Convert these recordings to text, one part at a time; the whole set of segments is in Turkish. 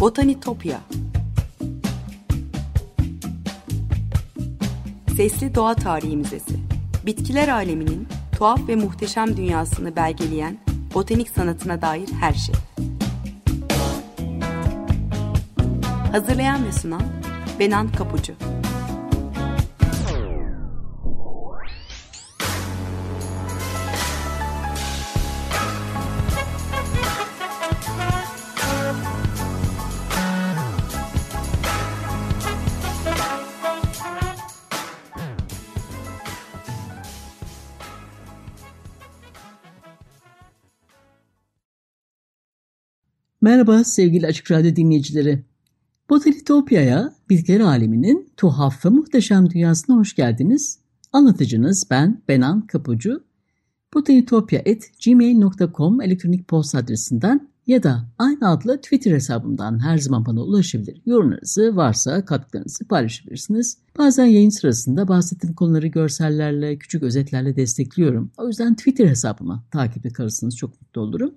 Botanitopya. Sesli Doğa Tarihi Müzesi. Bitkiler aleminin tuhaf ve muhteşem dünyasını belgeleyen botanik sanatına dair her şey. Hazırlayan ve sunan Benan Kapucu. Merhaba sevgili Açık Radyo dinleyicileri. Botanitopya'ya, bitkiler aleminin tuhaf ve muhteşem dünyasına hoş geldiniz. Anlatıcınız ben Benan Kapucu. botanitopya@gmail.com elektronik posta adresinden ya da aynı adlı Twitter hesabımdan her zaman bana ulaşabilir. Yorumlarınızı varsa katkılarınızı paylaşabilirsiniz. Bazen yayın sırasında bahsettiğim konuları görsellerle, küçük özetlerle destekliyorum. O yüzden Twitter hesabıma takipte kalırsanız çok mutlu olurum.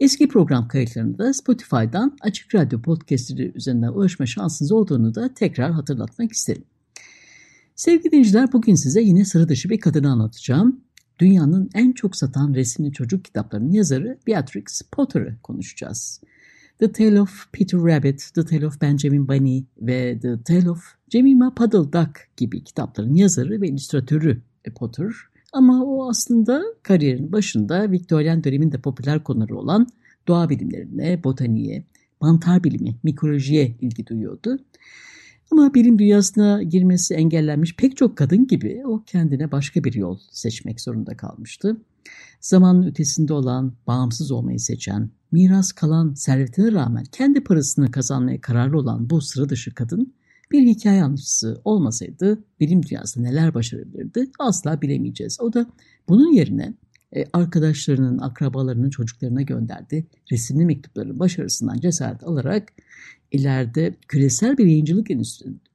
Eski program kayıtlarını da Spotify'dan Açık Radyo podcastleri üzerinden ulaşma şansınız olduğunu da tekrar hatırlatmak isterim. Sevgili dinleyiciler, bugün size yine sıra dışı bir kadını anlatacağım. Dünyanın en çok satan resimli çocuk kitaplarının yazarı Beatrix Potter'ı konuşacağız. The Tale of Peter Rabbit, The Tale of Benjamin Bunny ve The Tale of Jemima Puddle Duck gibi kitapların yazarı ve illüstratörü Potter. Ama o aslında kariyerinin başında Viktoryen döneminde popüler konuları olan doğa bilimlerine, botaniğe, mantar bilimi, mikrolojiye ilgi duyuyordu. Ama bilim dünyasına girmesi engellenmiş pek çok kadın gibi o kendine başka bir yol seçmek zorunda kalmıştı. Zamanın ötesinde olan, bağımsız olmayı seçen, miras kalan servetine rağmen kendi parasını kazanmaya kararlı olan bu sıra dışı kadın, bir hikaye anlatıcısı olmasaydı bilim dünyasında neler başarabilirdi asla bilemeyeceğiz. O da bunun yerine arkadaşlarının, akrabalarının çocuklarına gönderdiği resimli mektupların başarısından cesaret alarak ileride küresel bir yayıncılık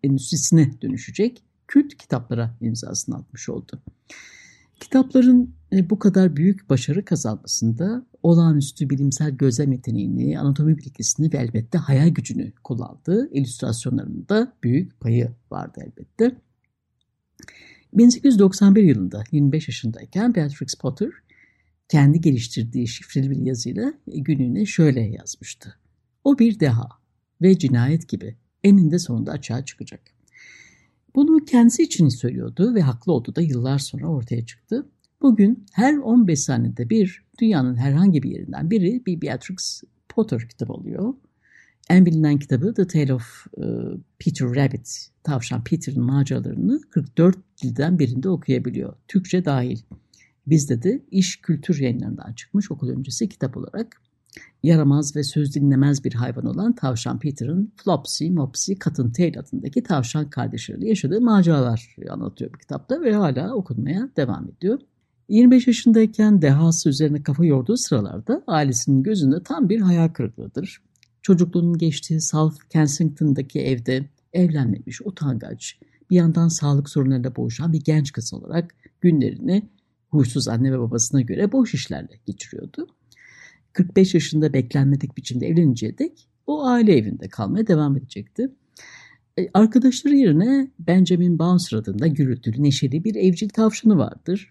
endüstrisine dönüşecek kült kitaplara imzasını atmış oldu. Kitapların bu kadar büyük başarı kazanmasında olağanüstü bilimsel gözlem yeteneğini, anatomi bilgisini ve elbette hayal gücünü kullandığı illüstrasyonlarında büyük payı vardı elbette. 1891 yılında 25 yaşındayken Beatrix Potter kendi geliştirdiği şifreli bir yazıyla günlüğüne şöyle yazmıştı. O bir deha ve cinayet gibi eninde sonunda açığa çıkacak. Bunu kendisi için söylüyordu ve haklı olduğu da yıllar sonra ortaya çıktı. Bugün her 15 saniyede bir dünyanın herhangi bir yerinden biri bir Beatrix Potter kitabı oluyor. En bilinen kitabı The Tale of Peter Rabbit, Tavşan Peter'ın maceralarını 44 dilden birinde okuyabiliyor. Türkçe dahil. Bizde de İş Kültür Yayınlarından çıkmış okul öncesi kitap olarak. Yaramaz ve söz dinlemez bir hayvan olan Tavşan Peter'ın Flopsy, Mopsy, Cottontail adındaki tavşan kardeşleriyle yaşadığı maceralar anlatıyor bu kitapta ve hala okunmaya devam ediyor. 25 yaşındayken dehası üzerine kafa yorduğu sıralarda ailesinin gözünde tam bir hayal kırıklığıdır. Çocukluğunun geçtiği South Kensington'daki evde evlenmemiş, utangaç, bir yandan sağlık sorunlarıyla boğuşan bir genç kız olarak günlerini huysuz anne ve babasına göre boş işlerle geçiriyordu. 45 yaşında beklenmedik biçimde evleneceği dek o aile evinde kalmaya devam edecekti. Arkadaşları yerine Benjamin Bouncer adında gürültülü, neşeli bir evcil tavşanı vardır.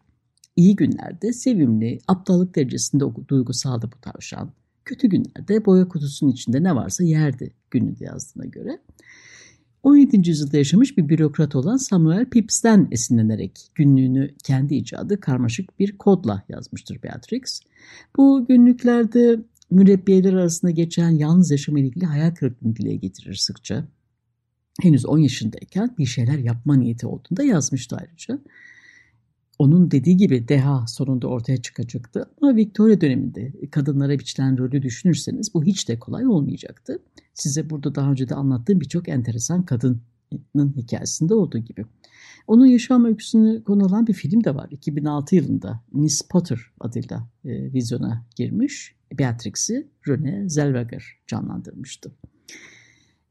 İyi günlerde sevimli, aptallık derecesinde duygusaldı bu tavşan. Kötü günlerde boya kutusunun içinde ne varsa yerdi günlüğünde yazdığına göre. 17. yüzyılda yaşamış bir bürokrat olan Samuel Pepys'ten esinlenerek günlüğünü kendi icadı karmaşık bir kodla yazmıştır Beatrix. Bu günlüklerde mürebbiyeler arasında geçen yalnız yaşama ilgili hayal kırıklığını dile getirir sıkça. Henüz 10 yaşındayken bir şeyler yapma niyeti olduğunda yazmıştı ayrıca. Onun dediği gibi deha sonunda ortaya çıkacaktı ama Victoria döneminde kadınlara biçilen rolü düşünürseniz bu hiç de kolay olmayacaktı. Size burada daha önce de anlattığım birçok enteresan kadının hikayesinde olduğu gibi. Onun yaşam öyküsünü konu alan bir film de var. 2006 yılında Miss Potter adıyla vizyona girmiş. Beatrix'i Renée Zellweger canlandırmıştı.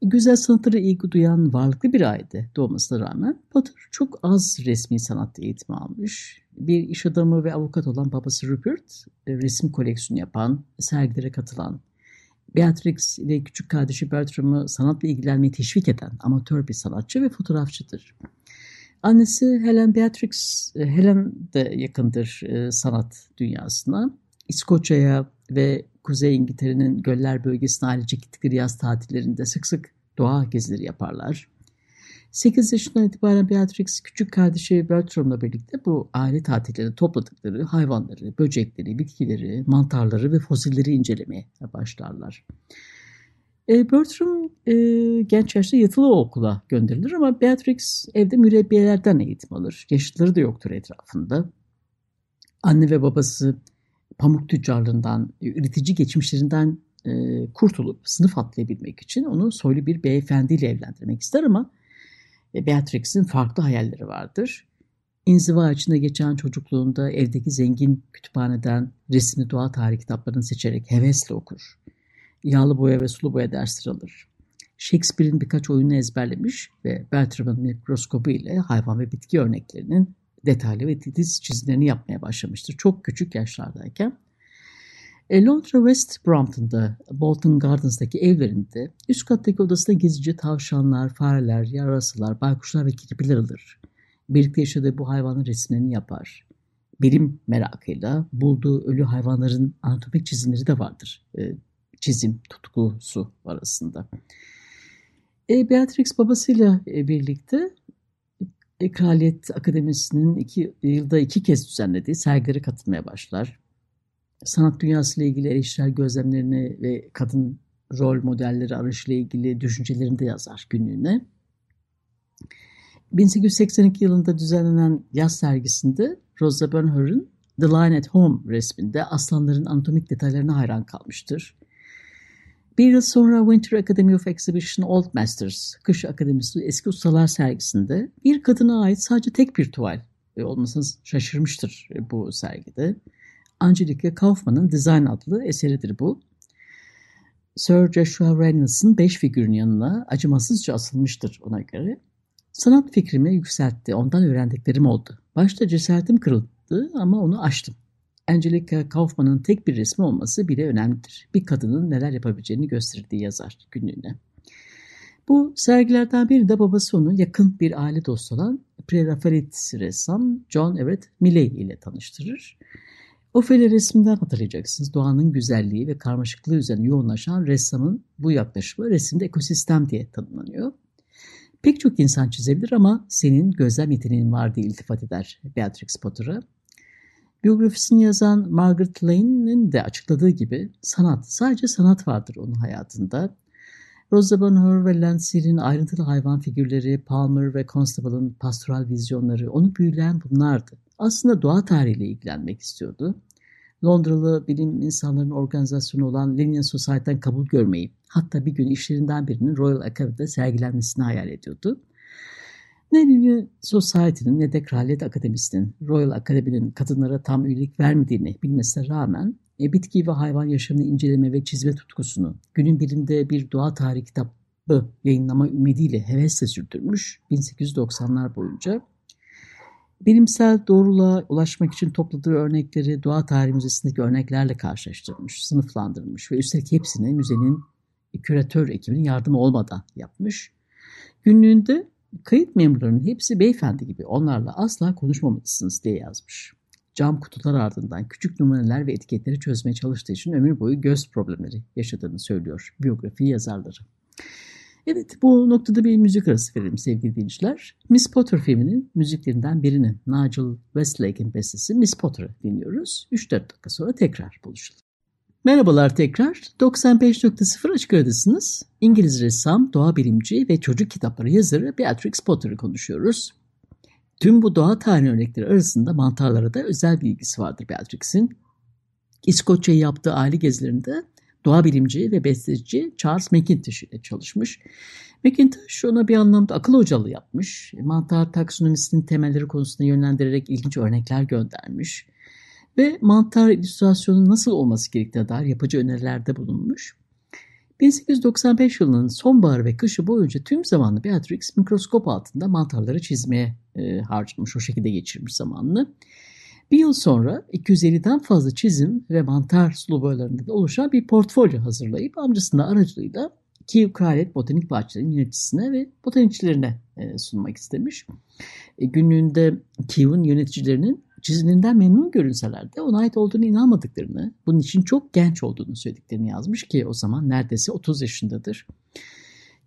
Güzel sanatlara ilgi duyan varlıklı bir ailede doğmasına rağmen Potter çok az resmi sanat eğitimi almış. Bir iş adamı ve avukat olan babası Rupert, resim koleksiyonu yapan, sergilere katılan Beatrix ile küçük kardeşi Bertram'ı sanatla ilgilenmeyi teşvik eden amatör bir sanatçı ve fotoğrafçıdır. Annesi Helen Beatrix, Helen de yakındır sanat dünyasına. İskoçya'ya ve Kuzey İngiltere'nin göller bölgesine ailece gittikleri yaz tatillerinde sık sık doğa gezileri yaparlar. 8 yaşından itibaren Beatrix küçük kardeşi Bertram'la birlikte bu aile tatillerinde topladıkları hayvanları, böcekleri, bitkileri, mantarları ve fosilleri incelemeye başlarlar. Bertram genç yaşta yatılı okula gönderilir ama Beatrix evde mürebbiyelerden eğitim alır. Yaşıtları da yoktur etrafında. Anne ve babası pamuk tüccarlığından, üretici geçmişlerinden kurtulup sınıf atlayabilmek için onu soylu bir beyefendiyle evlendirmek ister ama Beatrix'in farklı hayalleri vardır. İnziva içinde geçen çocukluğunda evdeki zengin kütüphaneden resimli doğa tarihi kitaplarını seçerek hevesle okur. Yağlı boya ve sulu boya dersleri alır. Shakespeare'in birkaç oyununu ezberlemiş ve Bertram'ın mikroskobu ile hayvan ve bitki örneklerinin detaylı ve titiz çizimlerini yapmaya başlamıştır çok küçük yaşlardayken. Londra West Brompton'da Bolton Gardens'daki evlerinde üst kattaki odasına gizlice tavşanlar, fareler, yarasılar, baykuşlar ve kirpiler alır. Birlikte yaşadığı bu hayvanların resimlerini yapar. Bilim merakıyla bulduğu ölü hayvanların anatomik çizimleri de vardır çizim tutkusu arasında. Beatrix babasıyla birlikte Kraliyet Akademisi'nin yılda 2 kez düzenlediği sergilere katılmaya başlar. Sanat dünyasıyla ilgili eleştirel gözlemlerini ve kadın rol modelleri arayışıyla ilgili düşüncelerini de yazar günlüğüne. 1882 yılında düzenlenen yaz sergisinde Rosa Bonheur'ın The Lion at Home resminde aslanların anatomik detaylarına hayran kalmıştır. Bir yıl sonra Winter Academy of Exhibition Old Masters, Kış Akademisi Eski Ustalar sergisinde bir kadına ait sadece tek bir tuval olmasına şaşırmıştır bu sergide. Angelica Kaufman'ın Design adlı eseridir bu. Sir Joshua Reynolds'ın 5 figürün yanına acımasızca asılmıştır ona göre. Sanat fikrimi yükseltti, ondan öğrendiklerim oldu. Başta cesaretim kırıldı ama onu aştım. Angelica Kaufman'ın tek bir resmi olması bile önemlidir. Bir kadının neler yapabileceğini gösterdiği yazar günlüğüne. Bu sergilerden biri de babası onu yakın bir aile dostu olan Pre-Rafaelit ressam John Everett Millais ile tanıştırır. Ophelia resminden hatırlayacaksınız. Doğanın güzelliği ve karmaşıklığı üzerine yoğunlaşan ressamın bu yaklaşımı resimde ekosistem diye tanımlanıyor. Pek çok insan çizebilir ama senin gözlem yeteneğin var diye iltifat eder Beatrix Potter'a. Biyografisini yazan Margaret Lane'in de açıkladığı gibi sanat, sadece sanat vardır onun hayatında. Rosa Bonheur ve Landseer'in ayrıntılı hayvan figürleri, Palmer ve Constable'ın pastoral vizyonları onu büyüleyen bunlardı. Aslında doğa tarihiyle ilgilenmek istiyordu. Londralı bilim insanlarının organizasyonu olan Linnean Society'den kabul görmeyi, hatta bir gün işlerinden birinin Royal Academy'de sergilenmesini hayal ediyordu. Ne Linnean Society'nin ne de Kraliyet Akademisi'nin Royal Academy'nin kadınlara tam üyelik vermediğini bilmesine rağmen bitki ve hayvan yaşamını inceleme ve çizme tutkusunu günün birinde bir doğa tarihi kitabı yayınlama ümidiyle hevesle sürdürmüş 1890'lar boyunca. Bilimsel doğruluğa ulaşmak için topladığı örnekleri Doğa Tarihi Müzesi'ndeki örneklerle karşılaştırmış, sınıflandırmış ve üstelik hepsini müzenin küratör ekibinin yardımı olmadan yapmış. Günlüğünde kayıt memurlarının hepsi beyefendi gibi, onlarla asla konuşmamalısınız diye yazmış. Cam kutular ardından küçük numuneler ve etiketleri çözmeye çalıştığı için ömür boyu göz problemleri yaşadığını söylüyor biyografi yazarları. Evet, bu noktada bir müzik arası verelim sevgili dinleyiciler. Miss Potter filminin müziklerinden birini, Nigel Westlake'in bestesi Miss Potter'ı dinliyoruz. 3-4 dakika sonra tekrar buluşalım. Merhabalar tekrar. 95.0 Açık Radyo'dasınız. İngiliz ressam, doğa bilimci ve çocuk kitapları yazarı Beatrix Potter'ı konuşuyoruz. Tüm bu doğa tarihi örnekleri arasında mantarlara da özel bir ilgisi vardır Beatrix'in. İskoçya'yı yaptığı aile gezilerinde doğa bilimci ve besteci Charles McIntosh ile çalışmış. McIntosh ona bir anlamda akıl hocalığı yapmış. Mantar taksonomisinin temelleri konusunda yönlendirerek ilginç örnekler göndermiş. Ve mantar illüstrasyonunun nasıl olması gerektiğine dair yapıcı önerilerde bulunmuş. 1895 yılının sonbaharı ve kışı boyunca tüm zamanını Beatrix mikroskop altında mantarları çizmeye harcamış. O şekilde geçirmiş zamanını. Bir yıl sonra 250'den fazla çizim ve mantar sulu boyalarında da oluşan bir portfolyo hazırlayıp amcasının aracılığıyla Kew Kraliyet Botanik Bahçelerinin yöneticisine ve botanikçilerine sunmak istemiş. Günlüğünde Kew'un yöneticilerinin çizimlerinden memnun görünseler de ona ait olduğunu inanmadıklarını, bunun için çok genç olduğunu söylediklerini yazmış ki o zaman neredeyse 30 yaşındadır.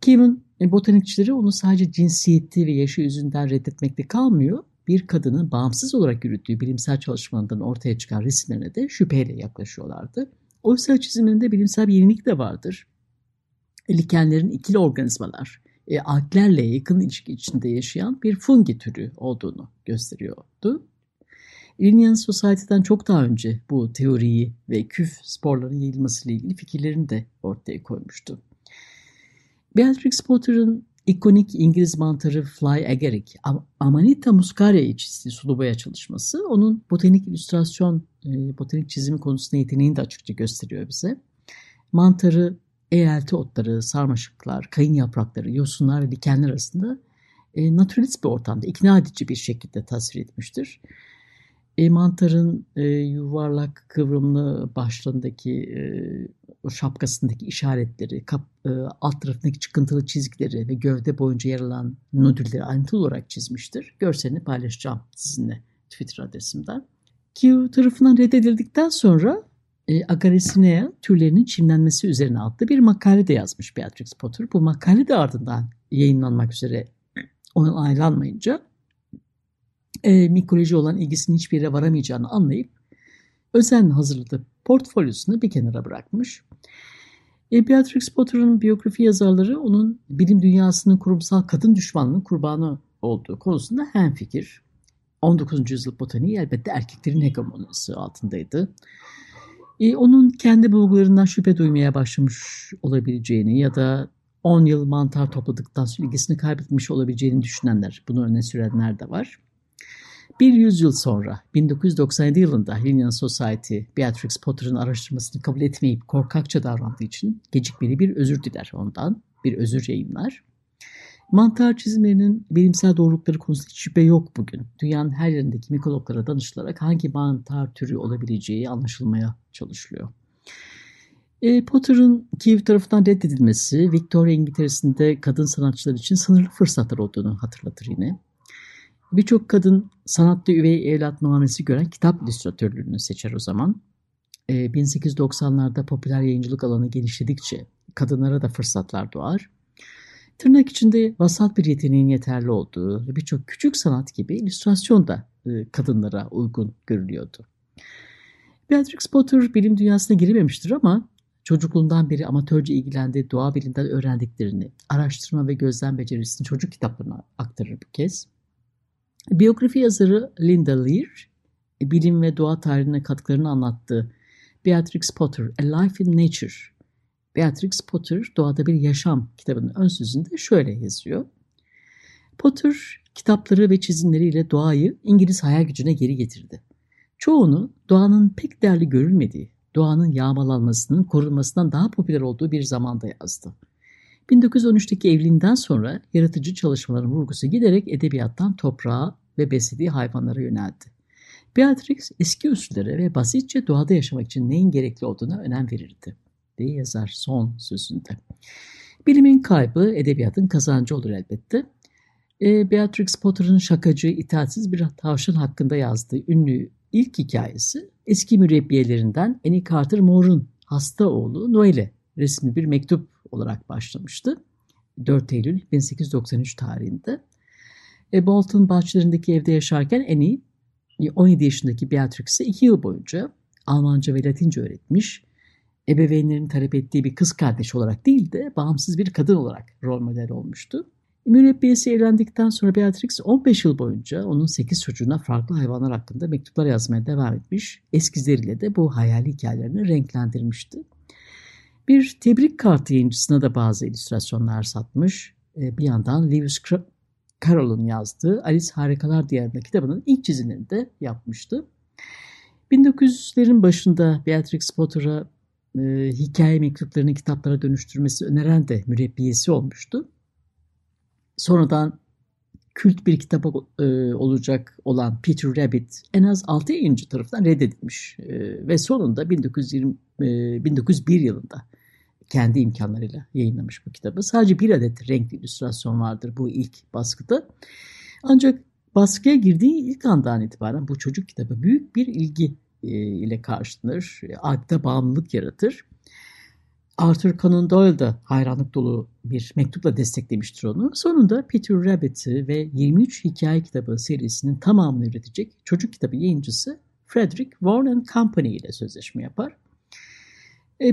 Kew'un botanikçileri onu sadece cinsiyeti ve yaşı yüzünden reddetmekle kalmıyor, bir kadının bağımsız olarak yürüttüğü bilimsel çalışmalarından ortaya çıkan resimlerine de şüpheyle yaklaşıyorlardı. Oysa çizimlerinde bilimsel bir yenilik de vardır. Likenlerin ikili organizmalar, alglerle yakın ilişki içinde yaşayan bir fungi türü olduğunu gösteriyordu. Linnean Society'den çok daha önce bu teoriyi ve küf sporlarının yayılmasıyla ilgili fikirlerini de ortaya koymuştu. Beatrix Potter'ın ikonik İngiliz mantarı Fly Agaric, Amanita Muscaria'yı çizdiği sulu boya çalışması onun botanik illüstrasyon, botanik çizimi konusunda yeteneğini de açıkça gösteriyor bize. Mantarı, eğelti otları, sarmaşıklar, kayın yaprakları, yosunlar ve dikenler arasında naturalist bir ortamda ikna edici bir şekilde tasvir etmiştir. Mantarın yuvarlak kıvrımlı başlarındaki şapkasındaki işaretleri, alt tarafındaki çıkıntılı çizgileri ve gövde boyunca yer alan nodülleri ayrıntılı olarak çizmiştir. Görselini paylaşacağım sizinle Twitter adresimden. Kew tarafından reddedildikten sonra Agaricinea türlerinin çimlenmesi üzerine adlı bir makale de yazmış Beatrix Potter. Bu makale de ardından yayınlanmak üzere onaylanmayınca mikoloji olan ilgisinin hiçbir yere varamayacağını anlayıp özenle hazırladığı portfolyosunu bir kenara bırakmış. Beatrix Potter'ın biyografi yazarları onun bilim dünyasının kurumsal kadın düşmanlığının kurbanı olduğu konusunda hemfikir. 19. yüzyıl botaniği elbette erkeklerin hegemonisi altındaydı. Onun kendi bulgularından şüphe duymaya başlamış olabileceğini ya da 10 yıl mantar topladıktan sonra ilgisini kaybetmiş olabileceğini düşünenler, bunu öne sürenler de var. Bir yüzyıl sonra 1997 yılında Linnean Society Beatrix Potter'ın araştırmasını kabul etmeyip korkakça davrandığı için gecikmeli bir özür diler ondan, bir özür yayınlar. Mantar çizimlerinin bilimsel doğrulukları konusunda hiç şüphe yok bugün. Dünyanın her yerindeki mikologlara danışılarak hangi mantar türü olabileceği anlaşılmaya çalışılıyor. Potter'ın Kew tarafından reddedilmesi, Victoria İngiltere'sinde kadın sanatçılar için sınırlı fırsatlar olduğunu hatırlatır yine. Birçok kadın sanatlı üvey evlat muamelesi gören kitap illüstratörlüğünü seçer o zaman. 1890'larda popüler yayıncılık alanı genişledikçe kadınlara da fırsatlar doğar. Tırnak içinde vasat bir yeteneğin yeterli olduğu birçok küçük sanat gibi illüstrasyon da kadınlara uygun görülüyordu. Beatrix Potter bilim dünyasına girememiştir ama çocukluğundan beri amatörce ilgilendiği doğa bilimden öğrendiklerini, araştırma ve gözlem becerisini çocuk kitaplarına aktarır bu kez. Biyografi yazarı Linda Lear, bilim ve doğa tarihine katkılarını anlattığı Beatrix Potter, A Life in Nature, Beatrix Potter, Doğada Bir Yaşam kitabının ön sözünde şöyle yazıyor. Potter, kitapları ve çizimleriyle doğayı İngiliz hayal gücüne geri getirdi. Çoğunu doğanın pek değerli görülmediği, doğanın yağmalanmasının korunmasından daha popüler olduğu bir zamanda yazdı. 1913'teki evliliğinden sonra yaratıcı çalışmaların vurgusu giderek edebiyattan toprağa ve beslediği hayvanlara yöneldi. Beatrix eski usullere ve basitçe doğada yaşamak için neyin gerekli olduğuna önem verirdi, diye yazar son sözünde. Bilimin kaybı edebiyatın kazancı olur elbette. Beatrix Potter'ın şakacı, itaatsiz bir tavşan hakkında yazdığı ünlü ilk hikayesi eski mürebbiyelerinden Annie Carter Moore'un hasta oğlu Noel'e resimli bir mektup olarak başlamıştı. 4 Eylül 1893 tarihinde. Bolton bahçelerindeki evde yaşarken Annie 17 yaşındaki Beatrix'e 2 yıl boyunca Almanca ve Latince öğretmiş. Ebeveynlerin talep ettiği bir kız kardeş olarak değil de bağımsız bir kadın olarak rol model olmuştu. Mürebbiyesi evlendikten sonra Beatrix 15 yıl boyunca onun 8 çocuğuna farklı hayvanlar hakkında mektuplar yazmaya devam etmiş. Eskizleriyle de bu hayali hikayelerini renklendirmişti. Bir tebrik kartı yayıncısına da bazı illüstrasyonlar satmış. Bir yandan Lewis Carroll'un yazdığı Alice Harikalar Diyarında kitabının ilk çizimlerini de yapmıştı. 1900'lerin başında Beatrix Potter'a hikaye mektuplarını kitaplara dönüştürmesi öneren de mürebbiyesi olmuştu. Sonradan kült bir kitap olacak olan Peter Rabbit en az 6 yayıncı tarafından reddedilmiş ve sonunda 1901 yılında kendi imkanlarıyla yayınlamış bu kitabı. Sadece bir adet renkli illüstrasyon vardır bu ilk baskıda. Ancak baskıya girdiği ilk andan itibaren bu çocuk kitabı büyük bir ilgi ile karşılanır, adeta bağımlılık yaratır. Arthur Conan Doyle da hayranlık dolu bir mektupla desteklemiştir onu. Sonunda Peter Rabbit'i ve 23 hikaye kitabı serisinin tamamını üretecek çocuk kitabı yayıncısı Frederick Warren Company ile sözleşme yapar.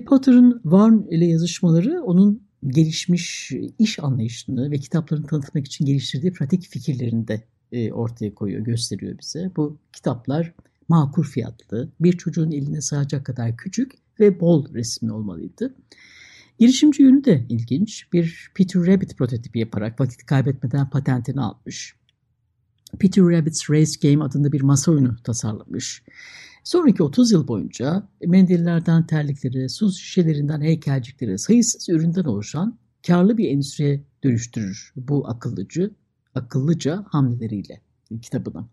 Potter'ın Warren ile yazışmaları onun gelişmiş iş anlayışını ve kitaplarını tanıtmak için geliştirdiği pratik fikirlerini de ortaya koyuyor, gösteriyor bize. Bu kitaplar makul fiyatlı, bir çocuğun eline sığacak kadar küçük ve bol resimli olmalıydı. Girişimci yönü de ilginç. Bir Peter Rabbit prototipi yaparak vakit kaybetmeden patentini almış. Peter Rabbit's Race Game adında bir masa oyunu tasarlamış. Sonraki 30 yıl boyunca mendillerden terliklere, su şişelerinden heykelciklere, sayısız üründen oluşan karlı bir endüstriye dönüştürür bu akıllıca hamleleriyle kitabını.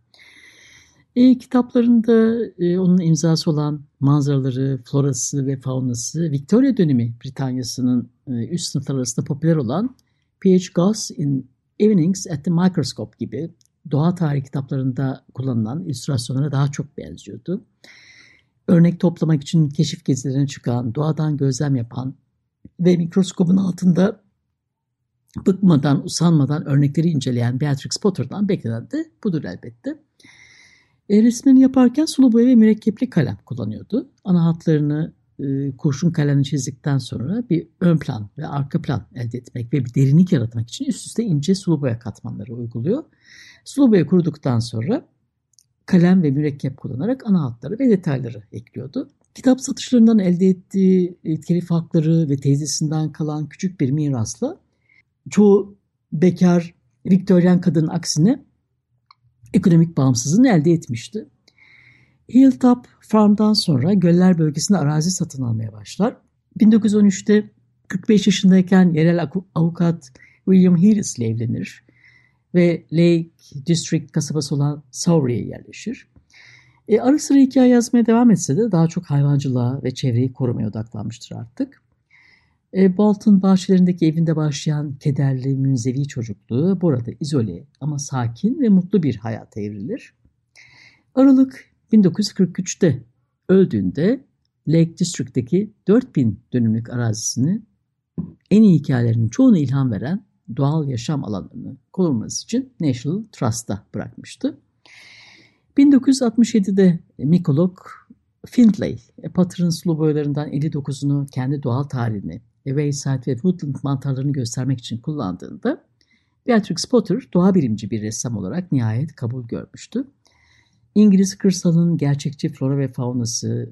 Kitaplarında onun imzası olan manzaraları, florası ve faunası, Victoria dönemi Britanya'sının üst sınıflar arasında popüler olan PH Goss in Evenings at the Microscope gibi doğa tarihi kitaplarında kullanılan illüstrasyonlara daha çok benziyordu. Örnek toplamak için keşif gezilerine çıkan, doğadan gözlem yapan ve mikroskopun altında bıkmadan, usanmadan örnekleri inceleyen Beatrix Potter'dan beklenen de budur elbette. Resmini yaparken sulu boya ve mürekkepli kalem kullanıyordu. Ana hatlarını kurşun kalemle çizdikten sonra bir ön plan ve arka plan elde etmek ve bir derinlik yaratmak için üst üste ince sulu boya katmanları uyguluyor. Sulu boya kuruduktan sonra kalem ve mürekkep kullanarak ana hatları ve detayları ekliyordu. Kitap satışlarından elde ettiği telif hakları ve teyzesinden kalan küçük bir mirasla çoğu bekar Victorian kadının aksine ekonomik bağımsızlığını elde etmişti. Hilltop Farm'dan sonra göller bölgesinde arazi satın almaya başlar. 1913'te 45 yaşındayken yerel avukat William Hill ile evlenir ve Lake District kasabası olan Surrey'e yerleşir. Ara sıra hikaye yazmaya devam etse de daha çok hayvancılığa ve çevreyi korumaya odaklanmıştır artık. Bolton bahçelerindeki evinde başlayan kederli, münzevi çocukluğu burada izole ama sakin ve mutlu bir hayata evrilir. Aralık 1943'te öldüğünde Lake District'teki 4000 dönümlük arazisini en iyi hikayelerinin çoğuna ilham veren doğal yaşam alanlarını koruması için National Trust'a bırakmıştı. 1967'de mikolog Findlay, Potter'ın sulu boyalarından 59'unu kendi doğal tarihini, Wayside ve Woodland mantarlarını göstermek için kullandığında Beatrix Potter doğa bilimci bir ressam olarak nihayet kabul görmüştü. İngiliz kırsalının gerçekçi flora ve faunası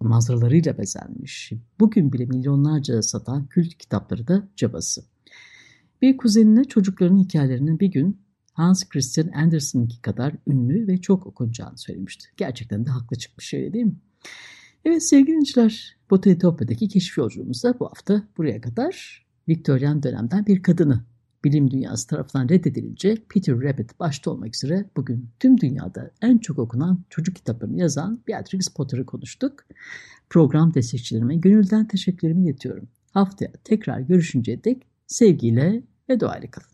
manzaralarıyla bezenmiş, bugün bile milyonlarca satan kült kitapları da cabası. Bir kuzenine çocukların hikayelerinin bir gün Hans Christian Andersen'inki kadar ünlü ve çok okunacağını söylemişti. Gerçekten de haklı çıkmış, öyle değil mi? Evet sevgili dinleyiciler, Botanitopya'daki keşif yolculuğumuzda bu hafta buraya kadar. Victorian dönemden bir kadını bilim dünyası tarafından reddedilince Peter Rabbit başta olmak üzere bugün tüm dünyada en çok okunan çocuk kitaplarını yazan Beatrix Potter'ı konuştuk. Program destekçilerime gönülden teşekkürlerimi iletiyorum. Haftaya tekrar görüşünceye dek sevgiyle ve duayla kalın.